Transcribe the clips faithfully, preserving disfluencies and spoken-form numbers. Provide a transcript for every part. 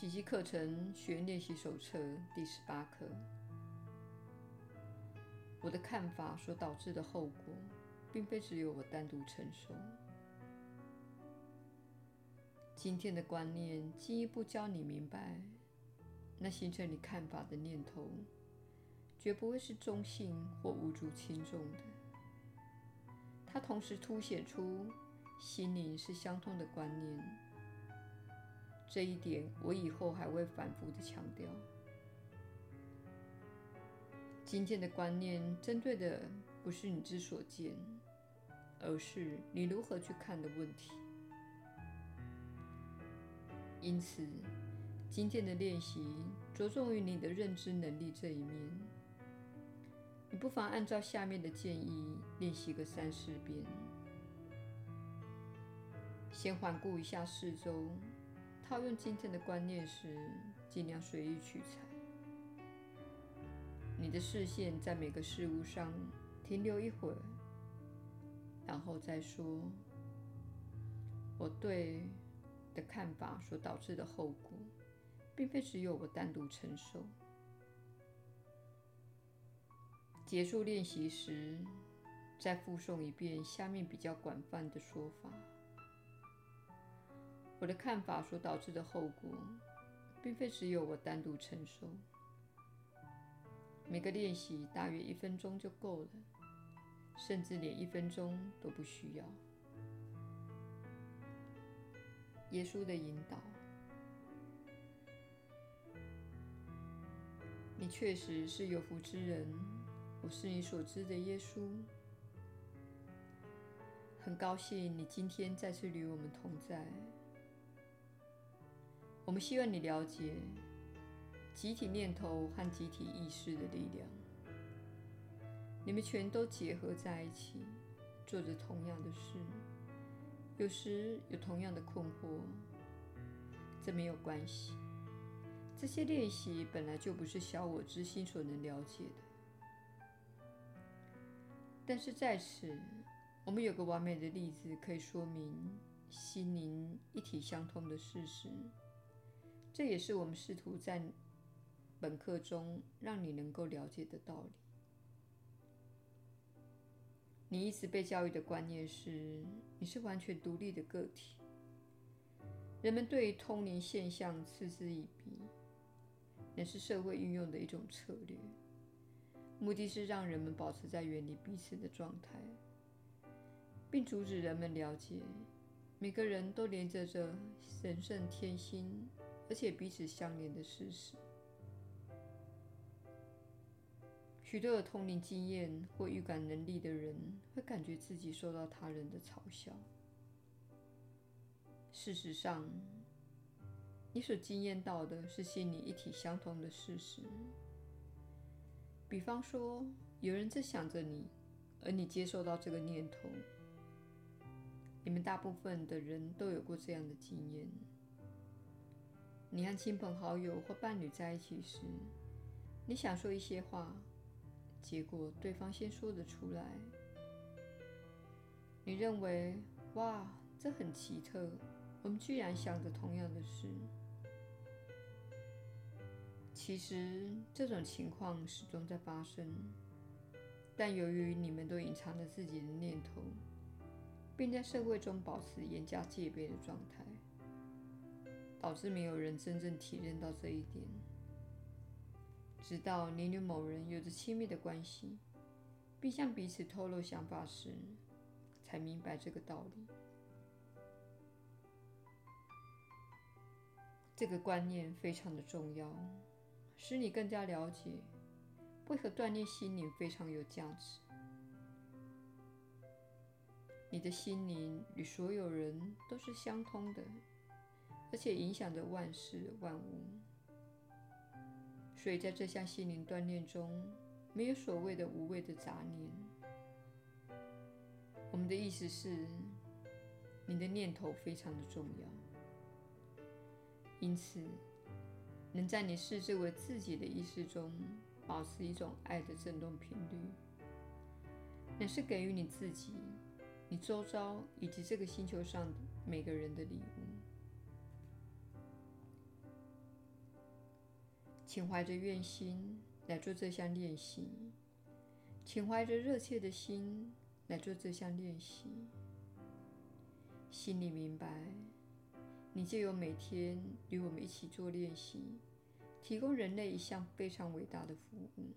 奇迹课程学练习手册第十八课：我的看法所导致的后果，并非只有我单独承受。今天的观念进一步教你明白，那形成你看法的念头，绝不会是中性或无足轻重的。它同时凸显出心灵是相通的观念。这一点，我以后还会反复地强调。今天的观念针对的不是你之所见，而是你如何去看的问题。因此，今天的练习着重于你的认知能力这一面。你不妨按照下面的建议练习个三四遍。先环顾一下四周。套用今天的观念时，尽量随意取材。你的视线在每个事物上停留一会儿，然后再说：“我对的看法所导致的后果，并非只有我单独承受。”结束练习时，再附送一遍下面比较广泛的说法。我的看法所导致的后果，并非只有我单独承受。每个练习大约一分钟就够了，甚至连一分钟都不需要。耶稣的引导，你确实是有福之人，我是你所知的耶稣。很高兴你今天再次与我们同在。我们希望你了解集体念头和集体意识的力量，你们全都结合在一起，做着同样的事，有时有同样的困惑。这没有关系，这些练习本来就不是小我之心所能了解的。但是在此，我们有个完美的例子可以说明心灵一体相通的事实。这也是我们试图在本课中让你能够了解的道理。你一直被教育的观念是，你是完全独立的个体。人们对于通灵现象嗤之以鼻，乃是社会运用的一种策略，目的是让人们保持在远离彼此的状态，并阻止人们了解每个人都连着着神圣天心，而且彼此相连的事实。许多有通灵经验或预感能力的人，会感觉自己受到他人的嘲笑。事实上，你所经验到的是心灵一体相通的事实。比方说，有人在想着你，而你接受到这个念头。你们大部分的人都有过这样的经验。你和亲朋好友或伴侣在一起时，你想说一些话，结果对方先说得出来。你认为，哇，这很奇特，我们居然想着同样的事。其实这种情况始终在发生，但由于你们都隐藏着自己的念头，并在社会中保持严加戒备的状态，导致没有人真正体认到这一点，直到你与某人有着亲密的关系，并向彼此透露想法时，才明白这个道理。这个观念非常的重要，使你更加了解为何锻炼心灵非常有价值。你的心灵与所有人都是相通的，而且影响着万事万物，所以在这项心灵锻炼中，没有所谓的无谓的杂念。我们的意思是，你的念头非常的重要，因此能在你视之为自己的意识中保持一种爱的振动频率，乃是给予你自己、你周遭以及这个星球上每个人的礼物。请怀着愿心来做这项练习，请怀着热切的心来做这项练习。心里明白，你藉由每天与我们一起做练习，提供人类一项非常伟大的服务。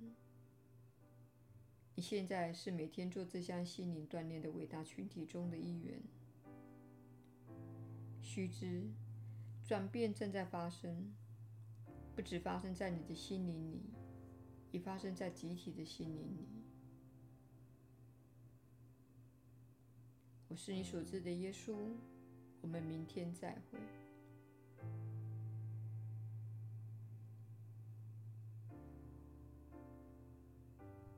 你现在是每天做这项心灵锻炼的伟大群体中的一员。须知，转变正在发生，不只发生在你的心灵里，也发生在集体的心灵里。我是你所知的耶稣，我们明天再会。